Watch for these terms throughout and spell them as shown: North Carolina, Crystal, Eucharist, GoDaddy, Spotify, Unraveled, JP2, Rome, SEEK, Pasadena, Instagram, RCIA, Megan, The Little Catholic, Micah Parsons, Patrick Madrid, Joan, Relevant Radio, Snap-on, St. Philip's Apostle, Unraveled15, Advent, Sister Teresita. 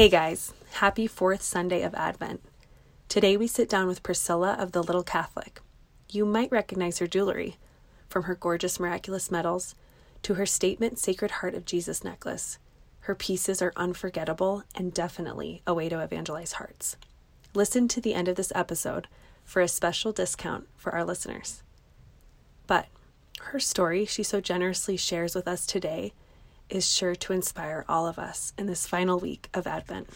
Hey guys, happy 4th Sunday of Advent. Today we sit down with Priscilla of The Little Catholic. You might recognize her jewelry, from her gorgeous miraculous medals to her statement Sacred Heart of Jesus necklace. Her pieces are unforgettable and definitely a way to evangelize hearts. Listen to the end of this episode for a special discount for our listeners. But her story she so generously shares with us today is sure to inspire all of us in this final week of Advent.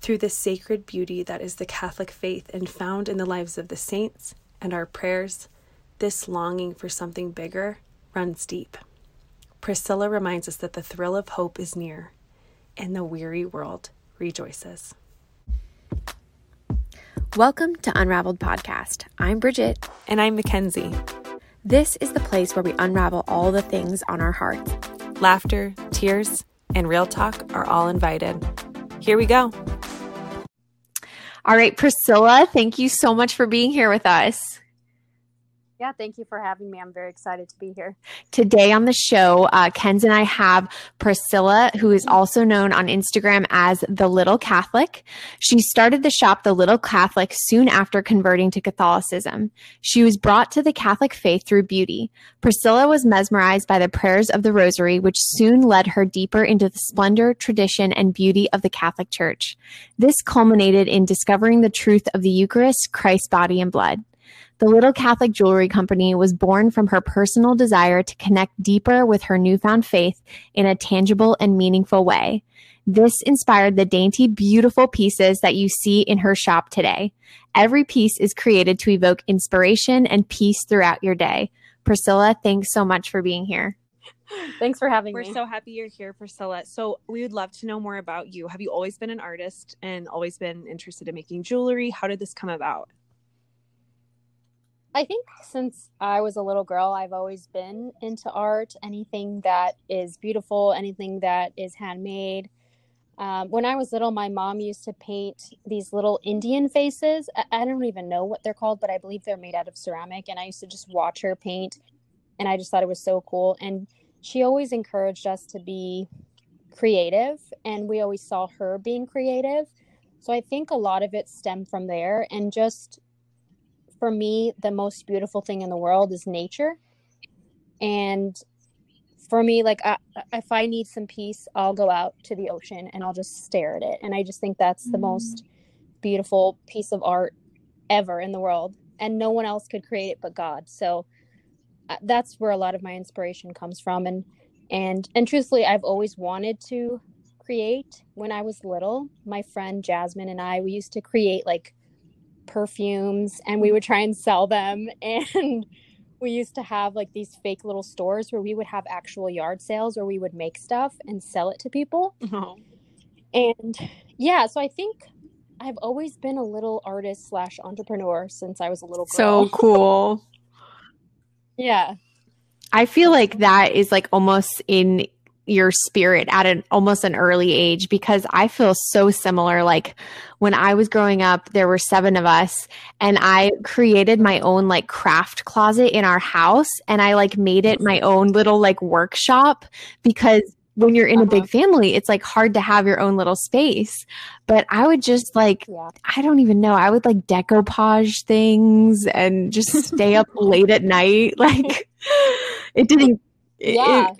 Through the sacred beauty that is the Catholic faith and found in the lives of the saints and our prayers, this longing for something bigger runs deep. Priscilla reminds us that the thrill of hope is near, and the weary world rejoices. Welcome to Unraveled Podcast. I'm Bridget. And I'm Mackenzie. This is the place where we unravel all the things on our hearts. Laughter, tears, and real talk are all invited. Here we go. All right, Priscilla, thank you so much for being here with us. Yeah, thank you for having me. I'm very excited to be here. Today on the show, Kenz and I have Priscilla, who is also known on Instagram as The Little Catholic. She started the shop The Little Catholic soon after converting to Catholicism. She was brought to the Catholic faith through beauty. Priscilla was mesmerized by the prayers of the Rosary, which soon led her deeper into the splendor, tradition, and beauty of the Catholic Church. This culminated in discovering the truth of the Eucharist, Christ's body and blood. The Little Catholic Jewelry Company was born from her personal desire to connect deeper with her newfound faith in a tangible and meaningful way. This inspired the dainty, beautiful pieces that you see in her shop today. Every piece is created to evoke inspiration and peace throughout your day. Priscilla, thanks so much for being here. Thanks for having me. We're so happy you're here, Priscilla. So we would love to know more about you. Have you always been an artist and always been interested in making jewelry? How did this come about? I think since I was a little girl, I've always been into art, anything that is beautiful, anything that is handmade. When I was little, my mom used to paint these little Indian faces. I don't even know what they're called, but I believe they're made out of ceramic. And I used to just watch her paint, and I just thought it was so cool. And she always encouraged us to be creative, and we always saw her being creative. So I think a lot of it stemmed from there, and just for me, the most beautiful thing in the world is nature. And for me, like, if I need some peace, I'll go out to the ocean and I'll just stare at it. And I just think that's the most beautiful piece of art ever in the world. And no one else could create it but God. So that's where a lot of my inspiration comes from. And truthfully, I've always wanted to create. When I was little, my friend Jasmine and I, we used to create, like, perfumes, and we would try and sell them, and we used to have, like, these fake little stores where we would have actual yard sales where we would make stuff and sell it to people. And yeah, so I think I've always been a little artist / entrepreneur since I was a little girl. So cool. Yeah, I feel like that is, like, almost in your spirit at almost an early age, because I feel so similar. Like, when I was growing up, there were 7 of us, and I created my own, like, craft closet in our house, and I, like, made it my own little, like, workshop, because when you're in a big family, it's, like, hard to have your own little space. But I would just, like, I don't even know. I would, like, decoupage things and just stay up late at night. Like,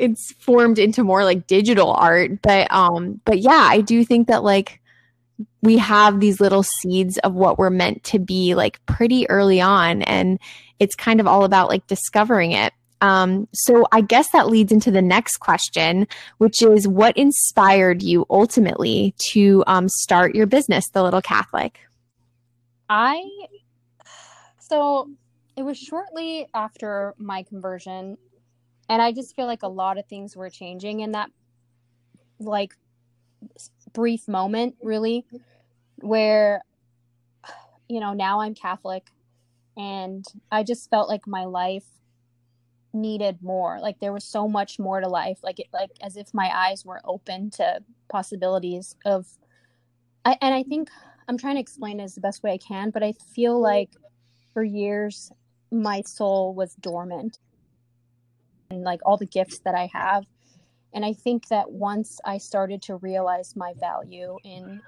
it's formed into more, like, digital art. But yeah, I do think that, like, we have these little seeds of what we're meant to be, like, pretty early on. And it's kind of all about, like, discovering it. So I guess that leads into the next question, which is, what inspired you ultimately to start your business, The Little Catholic? So it was shortly after my conversion. And I just feel like a lot of things were changing in that, like, brief moment, really, where, you know, now I'm Catholic, and I just felt like my life needed more. Like, there was so much more to life, like as if my eyes were open to possibilities of, and I think I'm trying to explain this the best way I can, but I feel like for years, my soul was dormant. And, like, all the gifts that I have. And I think that once I started to realize my value in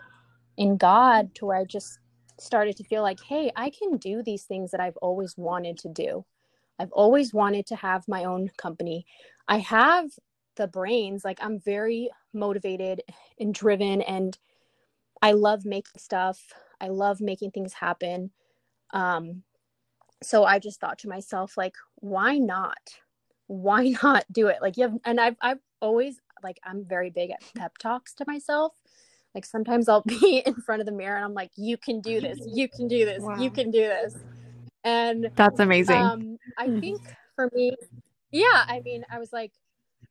God, to where I just started to feel like, hey, I can do these things that I've always wanted to do. I've always wanted to have my own company. I have the brains, like I'm very motivated and driven, and I love making stuff. I love making things happen. So I just thought to myself, like, why not? Why not do it? Like, you have, and I've always, like, I'm very big at pep talks to myself. Like sometimes I'll be in front of the mirror and I'm like, you can do this, you can do this, wow. You can do this. And that's amazing. I think for me, yeah, I mean, I was like,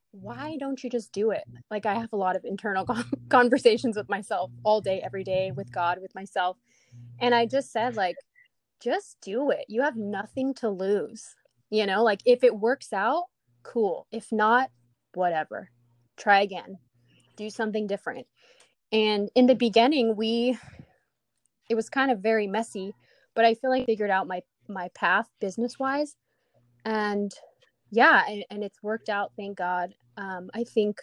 why don't you just do it? Like I have a lot of internal conversations with myself all day, every day, with God, with myself. And I just said, like, just do it. You have nothing to lose. You know, like if it works out, cool. If not, whatever, try again, do something different. And in the beginning, it was kind of very messy, but I feel like I figured out my path business-wise. And yeah, and it's worked out, thank God. I think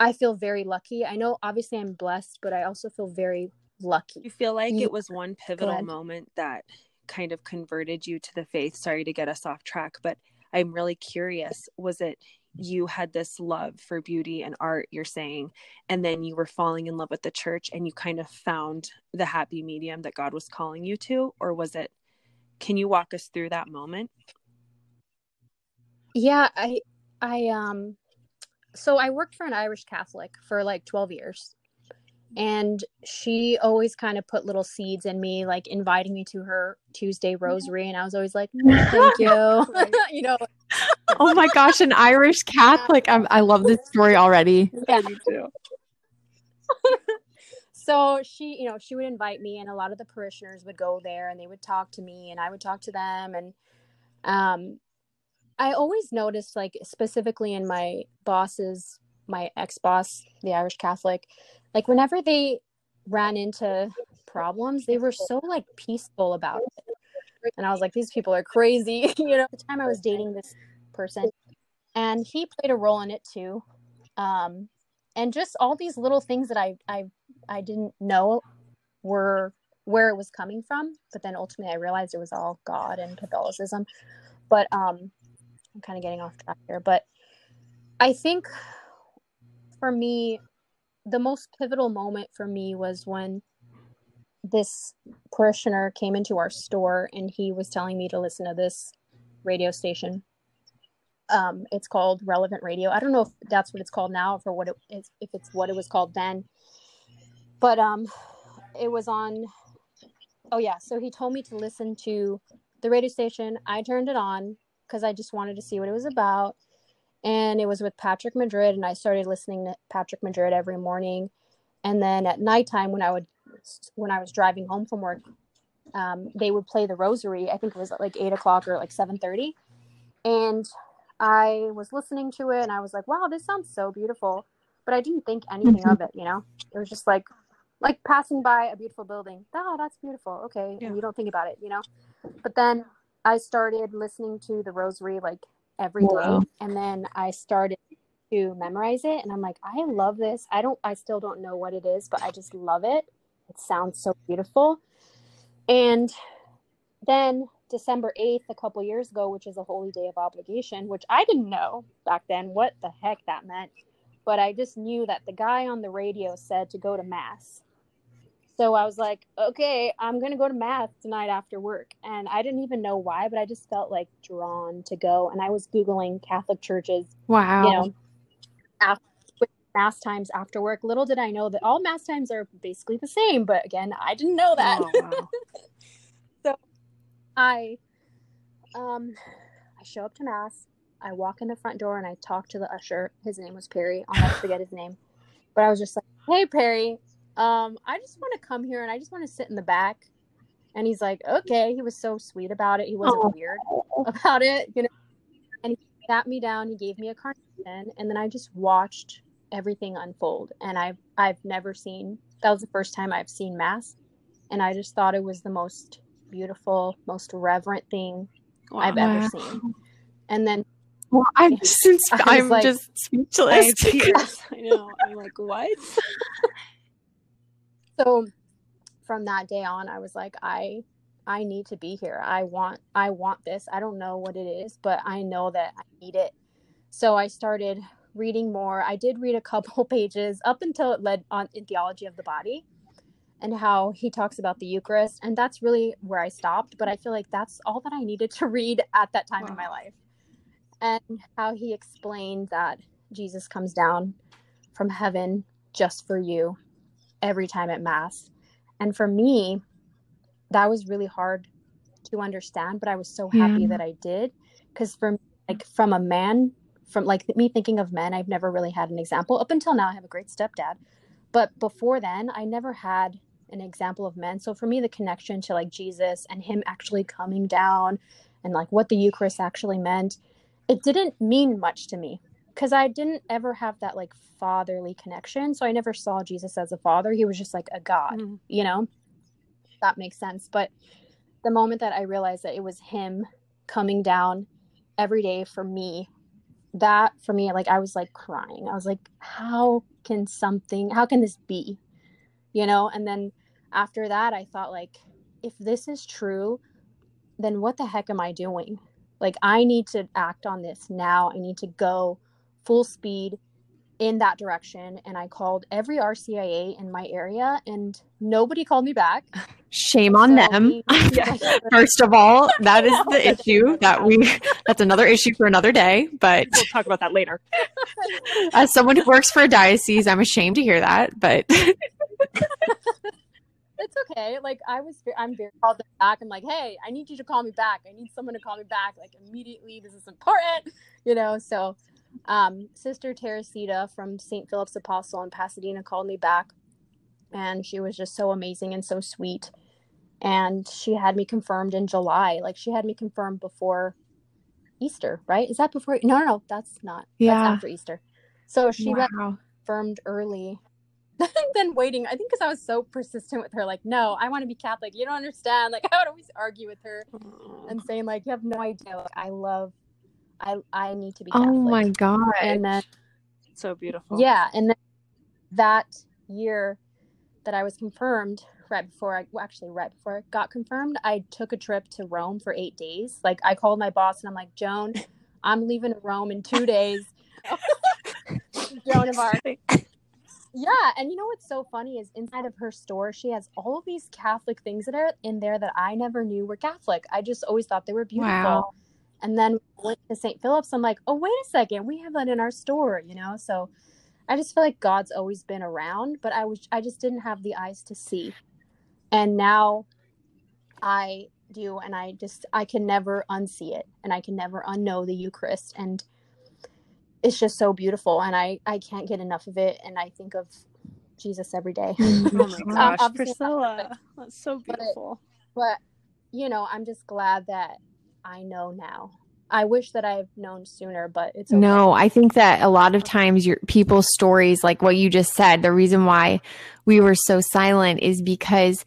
I feel very lucky. I know obviously I'm blessed, but I also feel very lucky. You feel like it was one pivotal moment that kind of converted you to the faith? Sorry to get us off track, but I'm really curious. Was it you had this love for beauty and art, you're saying, and then you were falling in love with the church and you kind of found the happy medium that God was calling you to? Or was it, can you walk us through that moment? Yeah, so I worked for an Irish Catholic for like 12 years. And she always kind of put little seeds in me, like inviting me to her Tuesday rosary. And I was always like, no, thank you. You know, oh my gosh, an Irish Catholic. Yeah. I love this story already. Yeah, me too. So she, you know, she would invite me, and a lot of the parishioners would go there and they would talk to me and I would talk to them. And I always noticed, like specifically in my bosses, my ex-boss, the Irish Catholic, like whenever they ran into problems, they were so like peaceful about it. And I was like, these people are crazy. You know, at the time I was dating this person and he played a role in it too. And just all these little things that I didn't know were where it was coming from. But then ultimately I realized it was all God and Catholicism. But I'm kind of getting off track here. But I think for me, the most pivotal moment for me was when this parishioner came into our store and he was telling me to listen to this radio station. It's called Relevant Radio. I don't know if that's what it's called now or what it is, if it's what it was called then, but it was on. Oh yeah. So he told me to listen to the radio station. I turned it on because I just wanted to see what it was about. And it was with Patrick Madrid, and I started listening to Patrick Madrid every morning. And then at nighttime, when I was driving home from work, they would play the rosary. I think it was like 8 o'clock or like 7:30. And I was listening to it and I was like, wow, this sounds so beautiful. But I didn't think anything of it, you know? It was just like passing by a beautiful building. Oh, that's beautiful. Okay. Yeah. And you don't think about it, you know? But then I started listening to the rosary, like, every day. Whoa. And then I started to memorize it, and I'm like, I love this. I still don't know what it is, but I just love it. It sounds so beautiful. And then December 8th, a couple years ago, which is a holy day of obligation, which I didn't know back then what the heck that meant, but I just knew that the guy on the radio said to go to mass. So I was like, okay, I'm going to go to mass tonight after work. And I didn't even know why, but I just felt like drawn to go. And I was Googling Catholic churches. Wow. You know, mass times after work. Little did I know that all mass times are basically the same. But again, I didn't know that. Oh, wow. So I show up to mass. I walk in the front door and I talk to the usher. His name was Perry. I'll never forget his name. But I was just like, hey, Perry. I just want to come here and I just want to sit in the back. And he's like, okay. He was so sweet about it. He wasn't weird about it, you know, and he sat me down. He gave me a carnation, and then I just watched everything unfold. And I've never seen, that was the first time I've seen mass. And I just thought it was the most beautiful, most reverent thing I've ever seen. And then Well, I'm like, just speechless. I know. I'm like, what? So from that day on, I was like, I need to be here. I want this. I don't know what it is, but I know that I need it. So I started reading more. I did read a couple pages up until it led on in Theology of the Body and how he talks about the Eucharist. And that's really where I stopped. But I feel like that's all that I needed to read at that time in my life. And how he explained that Jesus comes down from heaven just for you every time at Mass. And for me, that was really hard to understand, but I was so happy that I did. Because me thinking of men, I've never really had an example. Up until now, I have a great stepdad. But before then, I never had an example of men. So for me, the connection to like Jesus and him actually coming down and like what the Eucharist actually meant, it didn't mean much to me because I didn't ever have that like fatherly connection. So I never saw Jesus as a father. He was just like a God, you know, that makes sense. But the moment that I realized that it was him coming down every day for me, that for me, like I was like crying. I was like, how can this be? You know? And then after that, I thought like, if this is true, then what the heck am I doing? Like, I need to act on this now. I need to go full speed in that direction. And I called every RCIA in my area and nobody called me back. Shame on them. First of all, that is the issue that's another issue for another day, but we'll talk about that later. As someone who works for a diocese, I'm ashamed to hear that, but it's okay. Like I'm very called back. I'm like, hey, I need you to call me back. I need someone to call me back. Like immediately, this is important, you know? So, Sister Teresita from St. Philip's Apostle in Pasadena called me back, and she was just so amazing and so sweet, and she had me confirmed in July. Like she had me confirmed before Easter, right? Is that before? No, that's not. Yeah. That's after Easter. So she got confirmed early than waiting. I think because I was so persistent with her, like, no, I want to be Catholic. You don't understand. Like I would always argue with her and saying like, you have no idea. Like, I need to be Catholic. Oh my God. And then, so beautiful. Yeah. And then that year that I was confirmed right before I got confirmed, I took a trip to Rome for 8 days. Like I called my boss and I'm like, Joan, I'm leaving Rome in 2 days. Joan of Arc. Yeah. And you know, what's so funny is inside of her store, she has all of these Catholic things that are in there that I never knew were Catholic. I just always thought they were beautiful. Wow. And then went to St. Philip's. I'm like, oh, wait a second. We have that in our store, you know? So I just feel like God's always been around, but I just didn't have the eyes to see. And now I do. And I can never unsee it. And I can never unknow the Eucharist. And it's just so beautiful. And I can't get enough of it. And I think of Jesus every day. Oh my gosh, Priscilla. That's so beautiful. But, you know, I'm just glad that I know now. I wish that I've known sooner, but it's okay. No, I think that a lot of times people's stories, like what you just said, the reason why we were so silent is because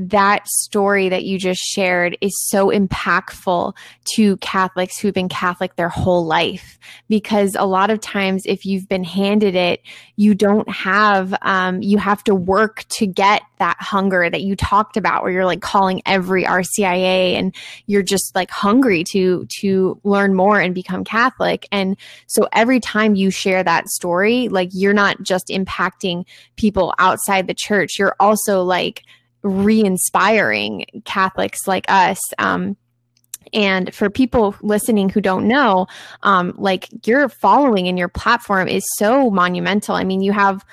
that story that you just shared is so impactful to Catholics who've been Catholic their whole life. Because a lot of times if you've been handed it, you don't have, you have to work to get that hunger that you talked about where you're like calling every RCIA and you're just like hungry to learn more and become Catholic. And so every time you share that story, like you're not just impacting people outside the church, you're also like re-inspiring Catholics like us. And for people listening who don't know, like your following and your platform is so monumental. I mean, you have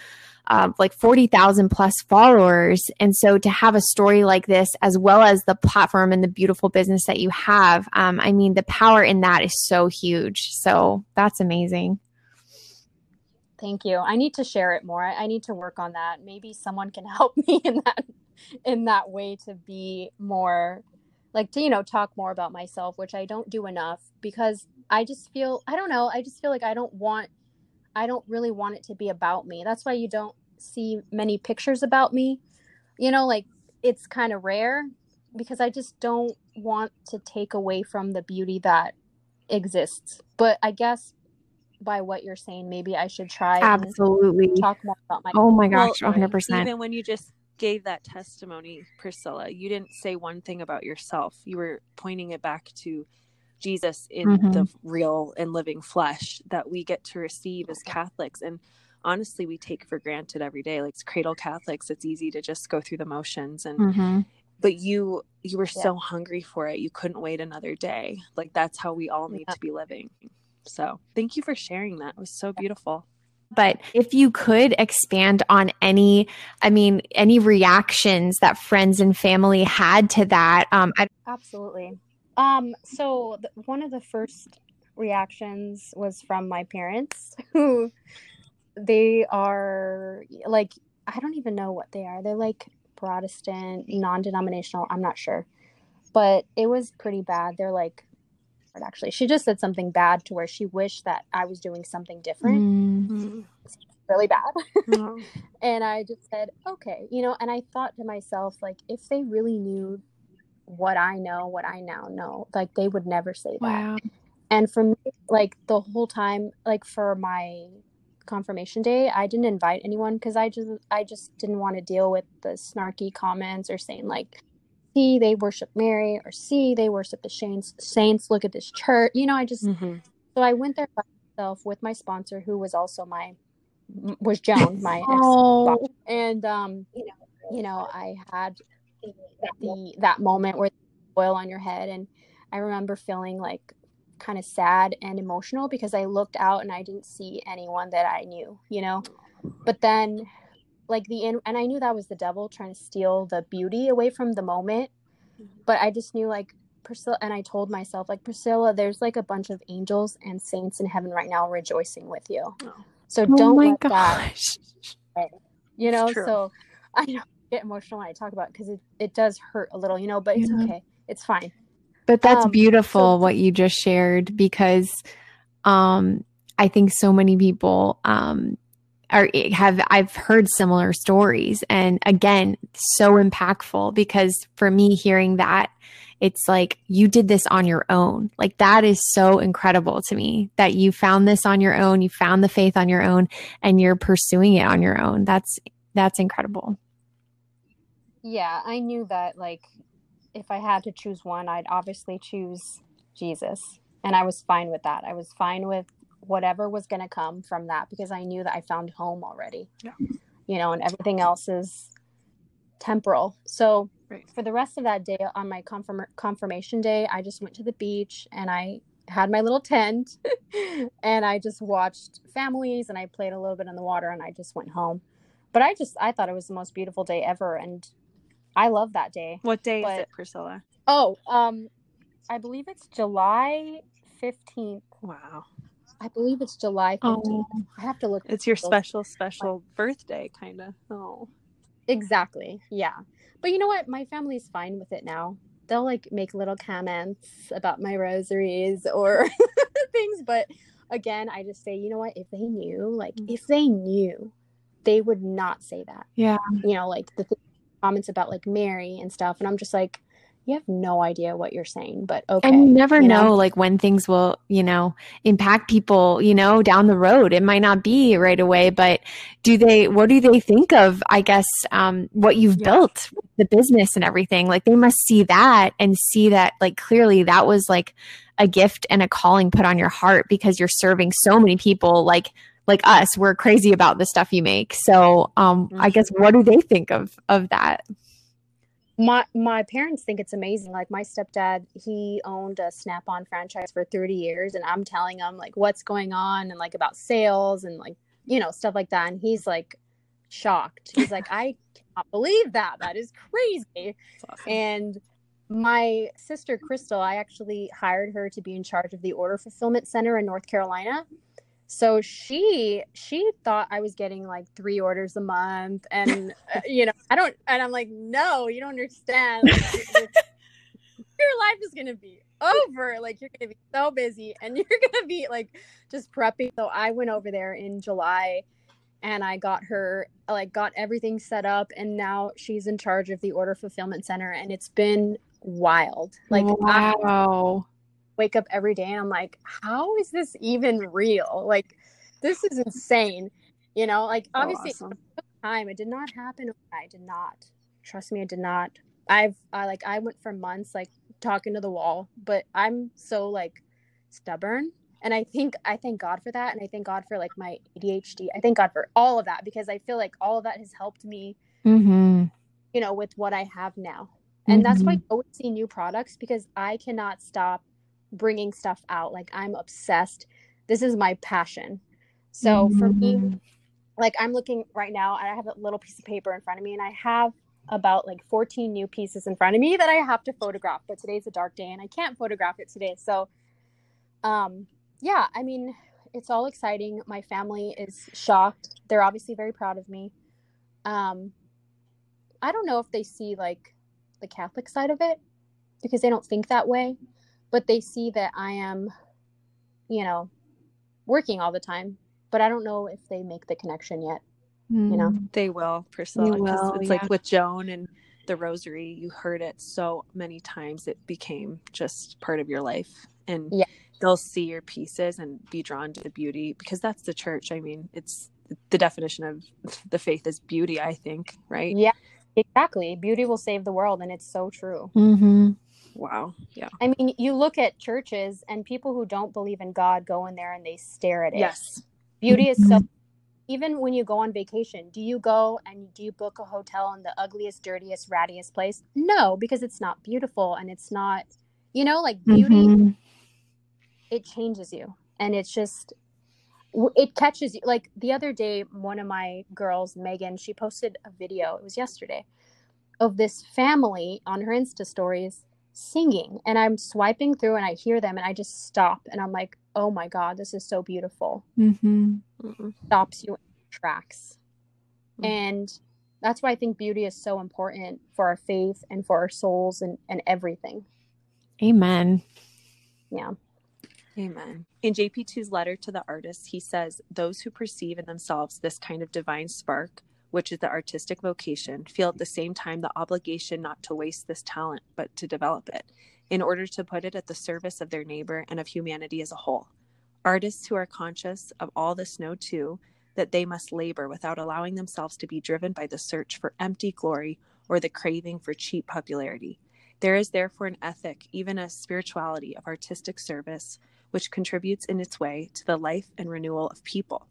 like 40,000 plus followers. And so to have a story like this, as well as the platform and the beautiful business that you have, I mean, the power in that is so huge. So that's amazing. Thank you. I need to share it more. I need to work on that. Maybe someone can help me in that way to be more like to, you know, talk more about myself, which I don't do enough because I just feel like I don't really want it to be about me. That's why you don't see many pictures about me, you know, like it's kind of rare because I just don't want to take away from the beauty that exists But I guess by what you're saying, maybe I should try and talk more about my. Oh my gosh, 100%. Even when you just gave that testimony, Priscilla, you didn't say one thing about yourself. You were pointing it back to Jesus in the real and living flesh that we get to receive as Catholics. And honestly, we take for granted every day. Like, it's cradle Catholics. It's easy to just go through the motions. And but you were so hungry for it. You couldn't wait another day. Like, that's how we all need to be living. So thank you for sharing that. It was so beautiful. But if you could expand on any reactions that friends and family had to that. Absolutely. So one of the first reactions was from my parents, who they are like, I don't even know what they are. They're like Protestant, non-denominational. I'm not sure, but it was pretty bad. They're like, actually, she just said something bad to where she wished that I was doing something different. It's really bad. And I just said, okay, and I thought to myself, like, if they really knew what I now know, like, they would never say that. And for me, like, the whole time, like, for my confirmation day, I didn't invite anyone because I just didn't want to deal with the snarky comments or saying, like, see, they worship Mary, or see, they worship the saints, look at this church. So I went there by myself with my sponsor, who was also was Joan, my ex-sponsor. And, I had that moment where the oil on your head. And I remember feeling like kind of sad and emotional because I looked out and I didn't see anyone that I knew, but then and I knew that was the devil trying to steal the beauty away from the moment. But I just knew, like, Priscilla, and I told myself, like, Priscilla, there's like a bunch of angels and saints in heaven right now rejoicing with you. So don't let that, so I don't get emotional when I talk about it because it does hurt a little, but it's okay. It's fine. But that's beautiful what you just shared, because I think so many people I've heard similar stories, and again, so impactful, because for me, hearing that, it's like, you did this on your own. Like, that is so incredible to me that you found this on your own, you found the faith on your own, and you're pursuing it on your own. That's incredible. Yeah, I knew that, like, if I had to choose one, I'd obviously choose Jesus, and I was fine with that. I was fine with whatever was going to come from that, because I knew that I found home already, and everything else is temporal. So for the rest of that day, on my confirmation day, I just went to the beach and I had my little tent and I just watched families and I played a little bit in the water and I just went home. But I thought it was the most beautiful day ever. And I love that day. What day is it, Priscilla? Oh, I believe it's July 15th. Wow. I believe it's July 15th. Oh, I have to look. It's your special birthday, kind of. Oh, exactly. Yeah. But you know what? My family's fine with it now. They'll, like, make little comments about my rosaries or things. But again, I just say, you know what? If they knew, they would not say that. Yeah. Like, the comments about, like, Mary and stuff. And I'm just like, you have no idea what you're saying, but okay. And you never know, like, when things will, impact people, down the road. It might not be right away, but what do they think of, I guess, what you've built, the business and everything? Like, they must see that and see that, like, clearly that was, like, a gift and a calling put on your heart, because you're serving so many people like us. We're crazy about the stuff you make. So I guess, what do they think of that? My parents think it's amazing. Like, my stepdad, he owned a Snap-on franchise for 30 years, and I'm telling him, like, what's going on and, like, about sales and, like, stuff like that. And he's, like, shocked. He's like, I cannot believe that. That is crazy. Awesome. And my sister, Crystal, I actually hired her to be in charge of the order fulfillment center in North Carolina. So she thought I was getting, like, 3 orders a month, and I'm like, no, you don't understand. Like, your life is going to be over. Like, you're going to be so busy, and you're going to be, like, just prepping. So I went over there in July and I got everything set up, and now she's in charge of the order fulfillment center, and it's been wild. Like, wow. wake up every day and I'm like, how is this even real? Like, this is insane. You know, like, obviously, time, it did not happen. I did not. Trust me, I did not. I went for months, like, talking to the wall, but I'm so, like, stubborn. And I thank God for that. And I thank God for, like, my ADHD. I thank God for all of that, because I feel like all of that has helped me, mm-hmm. you know, with what I have now. And mm-hmm. that's why I always see new products, because I cannot stop bringing stuff out. Like, I'm obsessed. This is my passion. So mm-hmm. for me, like, I'm looking right now, and I have a little piece of paper in front of me, and I have about like 14 new pieces in front of me that I have to photograph. But today's a dark day and I can't photograph it today. So, yeah, I mean, it's all exciting. My family is shocked. They're obviously very proud of me. I don't know if they see, like, the Catholic side of it, because they don't think that way, but they see that I am, you know, working all the time, but I don't know if they make the connection yet. You know, they will, Priscilla. They will, it's like with Joan and the rosary, you heard it so many times, it became just part of your life. And yeah. they'll see your pieces and be drawn to the beauty, because that's the church. I mean, it's the definition of the faith is beauty, I think, right? Yeah, exactly. Beauty will save the world. And it's so true. Mm-hmm. Wow. Yeah. I mean, you look at churches and people who don't believe in God go in there and they stare at it. Yes. Beauty is so. Even when you go on vacation, do you go and do you book a hotel in the ugliest, dirtiest, rattiest place? No, because it's not beautiful and it's not, you know, like beauty, mm-hmm. it changes you. And it's just, it catches you. Like the other day, one of my girls, Megan, she posted a video, it was yesterday, of this family on her Insta stories singing. And I'm swiping through and I hear them and I just stop and I'm like, oh my God, this is so beautiful. Mm-hmm. Mm-hmm. Stops you in tracks. Mm-hmm. And that's why I think beauty is so important for our faith and for our souls and everything. Amen. Yeah. Amen. In JP2's letter to the artists, he says, those who perceive in themselves this kind of divine spark, which is the artistic vocation, feel at the same time the obligation not to waste this talent, but to develop it, in order to put it at the service of their neighbor and of humanity as a whole. Artists who are conscious of all this know, too, that they must labor without allowing themselves to be driven by the search for empty glory or the craving for cheap popularity. There is therefore an ethic, even a spirituality of artistic service, which contributes in its way to the life and renewal of people.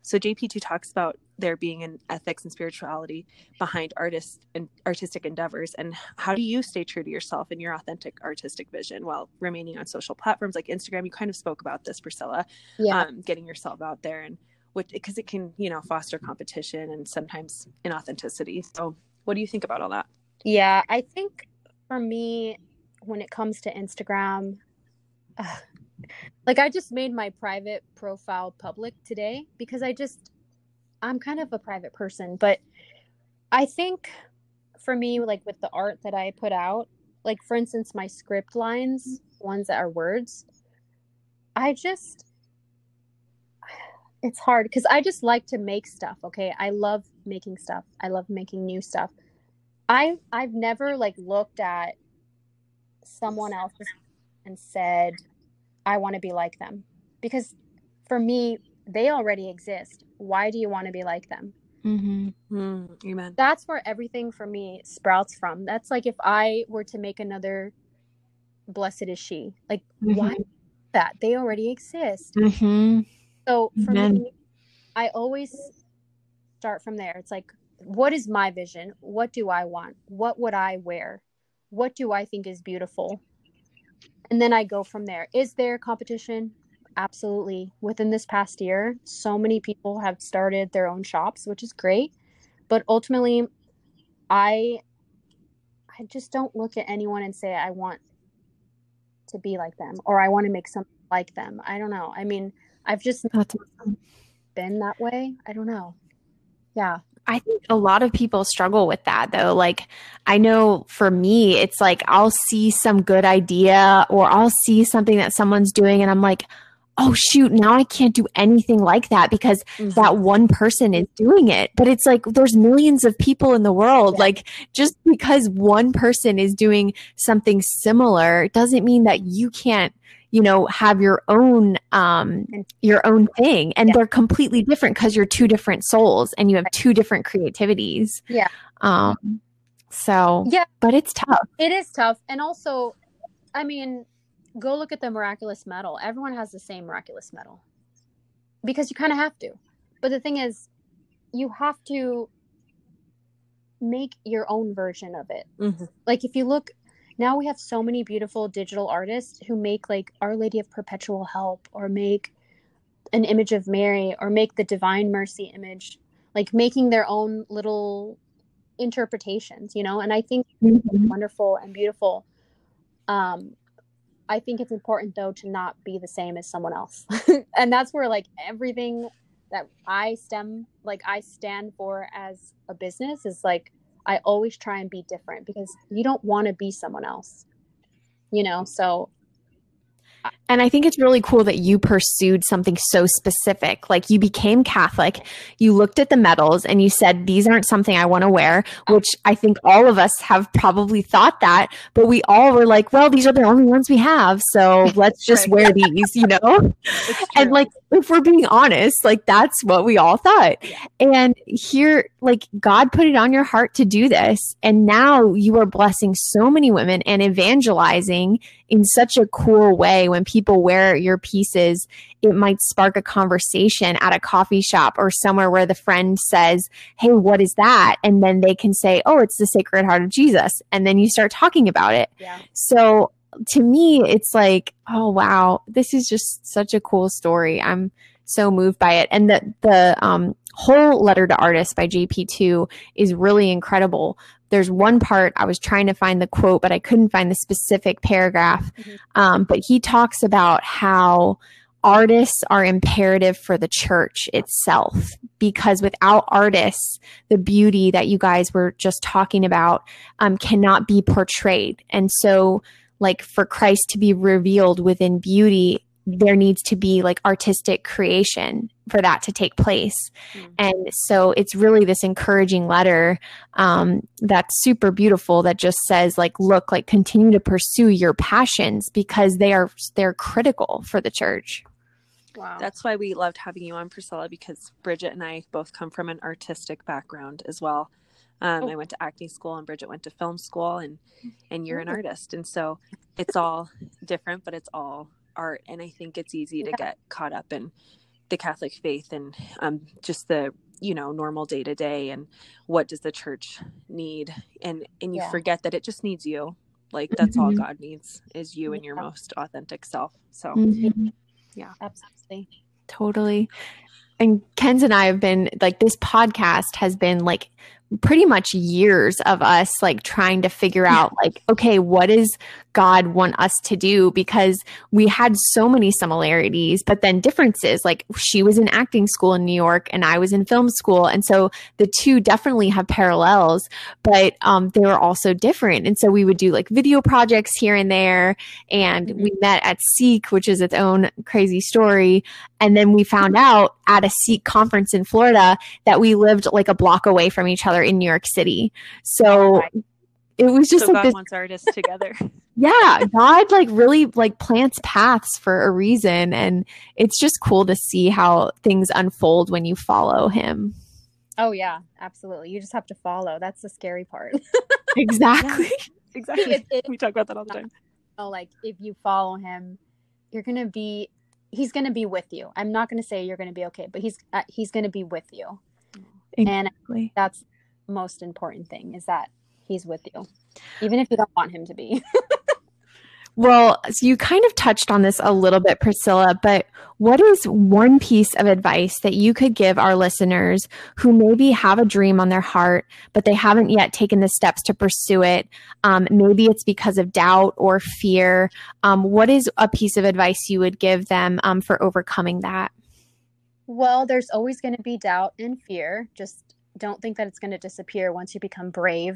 So JP2 talks about there being an ethics and spirituality behind artists and artistic endeavors. And how do you stay true to yourself and your authentic artistic vision while remaining on social platforms like Instagram? You kind of spoke about this, Priscilla, yeah. Getting yourself out there and what, because it can, you know, foster competition and sometimes inauthenticity. So what do you think about all that? Yeah, I think for me, when it comes to Instagram, like I just made my private profile public today because I'm kind of a private person, but I think for me, like with the art that I put out, like for instance, my script lines, ones that are words, it's hard because I just like to make stuff. Okay. I love making stuff. I love making new stuff. I've never like looked at someone else and said, I want to be like them, because for me, they already exist. Why do you want to be like them? Mm-hmm. Mm-hmm. Amen. That's where everything for me sprouts from. That's like if I were to make another Blessed Is She, like mm-hmm. why that? They already exist. Mm-hmm. So for Amen. Me, I always start from there. It's like, what is my vision? What do I want? What would I wear? What do I think is beautiful? And then I go from there. Is there competition? Absolutely. Within this past year, so many people have started their own shops, which is great. But ultimately, I just don't look at anyone and say, I want to be like them or I want to make something like them. I don't know. I mean, I've just not been that way. I don't know. Yeah. I think a lot of people struggle with that though. Like I know for me, it's like, I'll see some good idea or I'll see something that someone's doing and I'm like, oh shoot, now I can't do anything like that because mm-hmm. that one person is doing it. But it's like, there's millions of people in the world. Yeah. Like just because one person is doing something similar doesn't mean that you can't, you know, have your own thing. And they're completely different because you're two different souls and you have two different creativities. Yeah. But it's tough. It is tough. And also, I mean, go look at the miraculous medal. Everyone has the same miraculous medal because you kind of have to. But the thing is, you have to make your own version of it. Mm-hmm. Like if you look, now we have so many beautiful digital artists who make like Our Lady of Perpetual Help or make an image of Mary or make the Divine Mercy image, like making their own little interpretations, you know? And I think it's wonderful and beautiful. I think it's important though to not be the same as someone else. And that's where like everything that I stand for as a business is like, I always try and be different because you don't want to be someone else, you know? So. And I think it's really cool that you pursued something so specific. Like you became Catholic, you looked at the medals and you said, these aren't something I want to wear, which I think all of us have probably thought that, but we all were like, well, these are the only ones we have. So let's just wear these, you know? And like, if we're being honest, like that's what we all thought. And here, like God put it on your heart to do this. And now you are blessing so many women and evangelizing in such a cool way. When people wear your pieces, it might spark a conversation at a coffee shop or somewhere where the friend says, hey, what is that? And then they can say, oh, it's the Sacred Heart of Jesus. And then you start talking about it. Yeah. So to me, it's like, oh, wow, this is just such a cool story. I'm so moved by it. And the whole Letter to Artists by JP2 is really incredible. There's one part I was trying to find the quote, but I couldn't find the specific paragraph. Mm-hmm. But he talks about how artists are imperative for the church itself, because without artists, the beauty that you guys were just talking about cannot be portrayed. And so like for Christ to be revealed within beauty, there needs to be like artistic creation for that to take place. Mm-hmm. And so it's really this encouraging letter that's super beautiful that just says like, look, like continue to pursue your passions because they're critical for the church. Wow. That's why we loved having you on, Priscilla, because Bridget and I both come from an artistic background as well. I went to acting school and Bridget went to film school and you're an artist. And so it's all different, but it's all art. And I think it's easy to get caught up in the Catholic faith and just the, you know, normal day to day and what does the church need? And you forget that it just needs you. Like that's all God needs is you and your most authentic self. So absolutely. Totally. And Ken's and I have been like, this podcast has been like pretty much years of us like trying to figure out like, okay, what does God want us to do? Because we had so many similarities, but then differences. Like she was in acting school in New York and I was in film school. And so the two definitely have parallels, but they were also different. And so we would do like video projects here and there. And we met at SEEK, which is its own crazy story. And then we found out at a SEEK conference in Florida that we lived like a block away from each other in New York City. So it was just so like God wants artists together. Yeah. God like really like plants paths for a reason. And it's just cool to see how things unfold when you follow him. Oh yeah, absolutely. You just have to follow. That's the scary part. Exactly. Exactly. We talk about that all the time. Oh, like if you follow him, he's going to be with you. I'm not going to say you're going to be okay, but he's going to be with you. Exactly. And that's the most important thing is that he's with you, even if you don't want him to be. Well, so you kind of touched on this a little bit, Priscilla, but what is one piece of advice that you could give our listeners who maybe have a dream on their heart, but they haven't yet taken the steps to pursue it? Maybe it's because of doubt or fear. What is a piece of advice you would give them for overcoming that? Well, there's always going to be doubt and fear. Just don't think that it's going to disappear once you become brave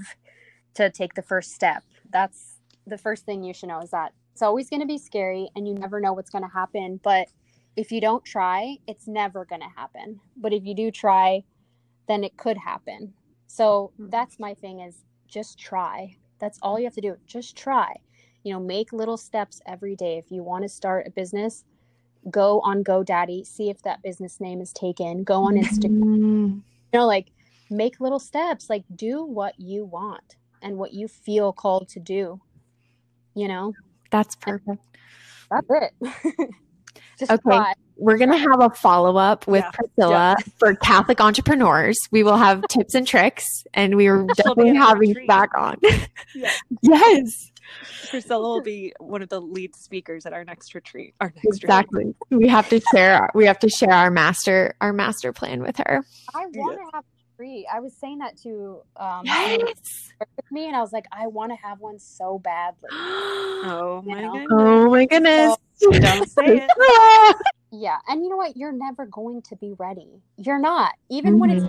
to take the first step. That's the first thing you should know is that it's always going to be scary and you never know what's going to happen. But if you don't try, it's never going to happen. But if you do try, then it could happen. So that's my thing is just try. That's all you have to do. Just try. you know, make little steps every day. If you want to start a business, go on GoDaddy, see if that business name is taken, go on Instagram, you know, like make little steps, like do what you want and what you feel called to do, you know? That's perfect. And that's it. Just okay. Thought. We're going to have a follow-up with Priscilla for Catholic entrepreneurs. We will have tips and tricks, and we are definitely having you back on. Yes. Priscilla will be one of the lead speakers at our next retreat. Exactly. We have to share. We have to share our master plan with her. I want to have a retreat. I was saying that to with me, and I was like, I want to have one so badly. Oh my goodness! So, don't say it. Yeah, and you know what? You're never going to be ready. You're not. Even when it's,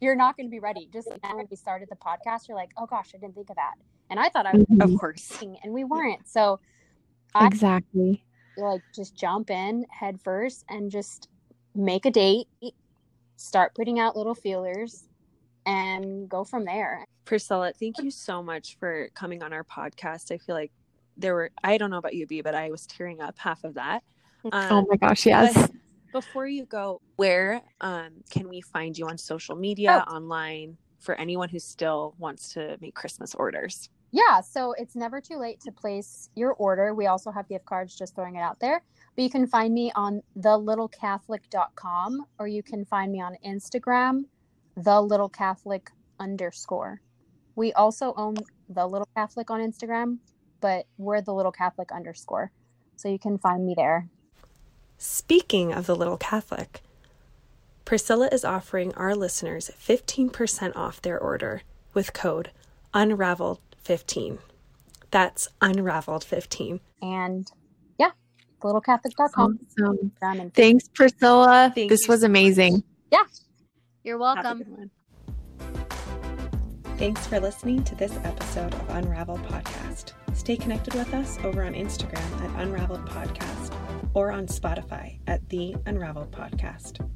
you're not going to be ready. Just now when we started the podcast, you're like, oh gosh, I didn't think of that. And I thought I was, of course, and we weren't. So exactly, like just jump in head first and just make a date, start putting out little feelers and go from there. Priscilla, thank you so much for coming on our podcast. I feel like I don't know about you, B, but I was tearing up half of that. Oh my gosh. Yes. Before you go, where can we find you on social media, online, for anyone who still wants to make Christmas orders? Yeah. So it's never too late to place your order. We also have gift cards, just throwing it out there, but you can find me on thelittlecatholic.com, or you can find me on Instagram, thelittlecatholic_. We also own The Little Catholic on Instagram, but we're thelittlecatholic_. So you can find me there. Speaking of The Little Catholic, Priscilla is offering our listeners 15% off their order with code Unraveled15. That's Unraveled15. And yeah, thelittlecatholic.com. Awesome. Thanks, Priscilla. This was amazing. Yeah. You're welcome. Thanks for listening to this episode of Unraveled Podcast. Stay connected with us over on Instagram at Unraveled Podcast, or on Spotify at The Unraveled Podcast.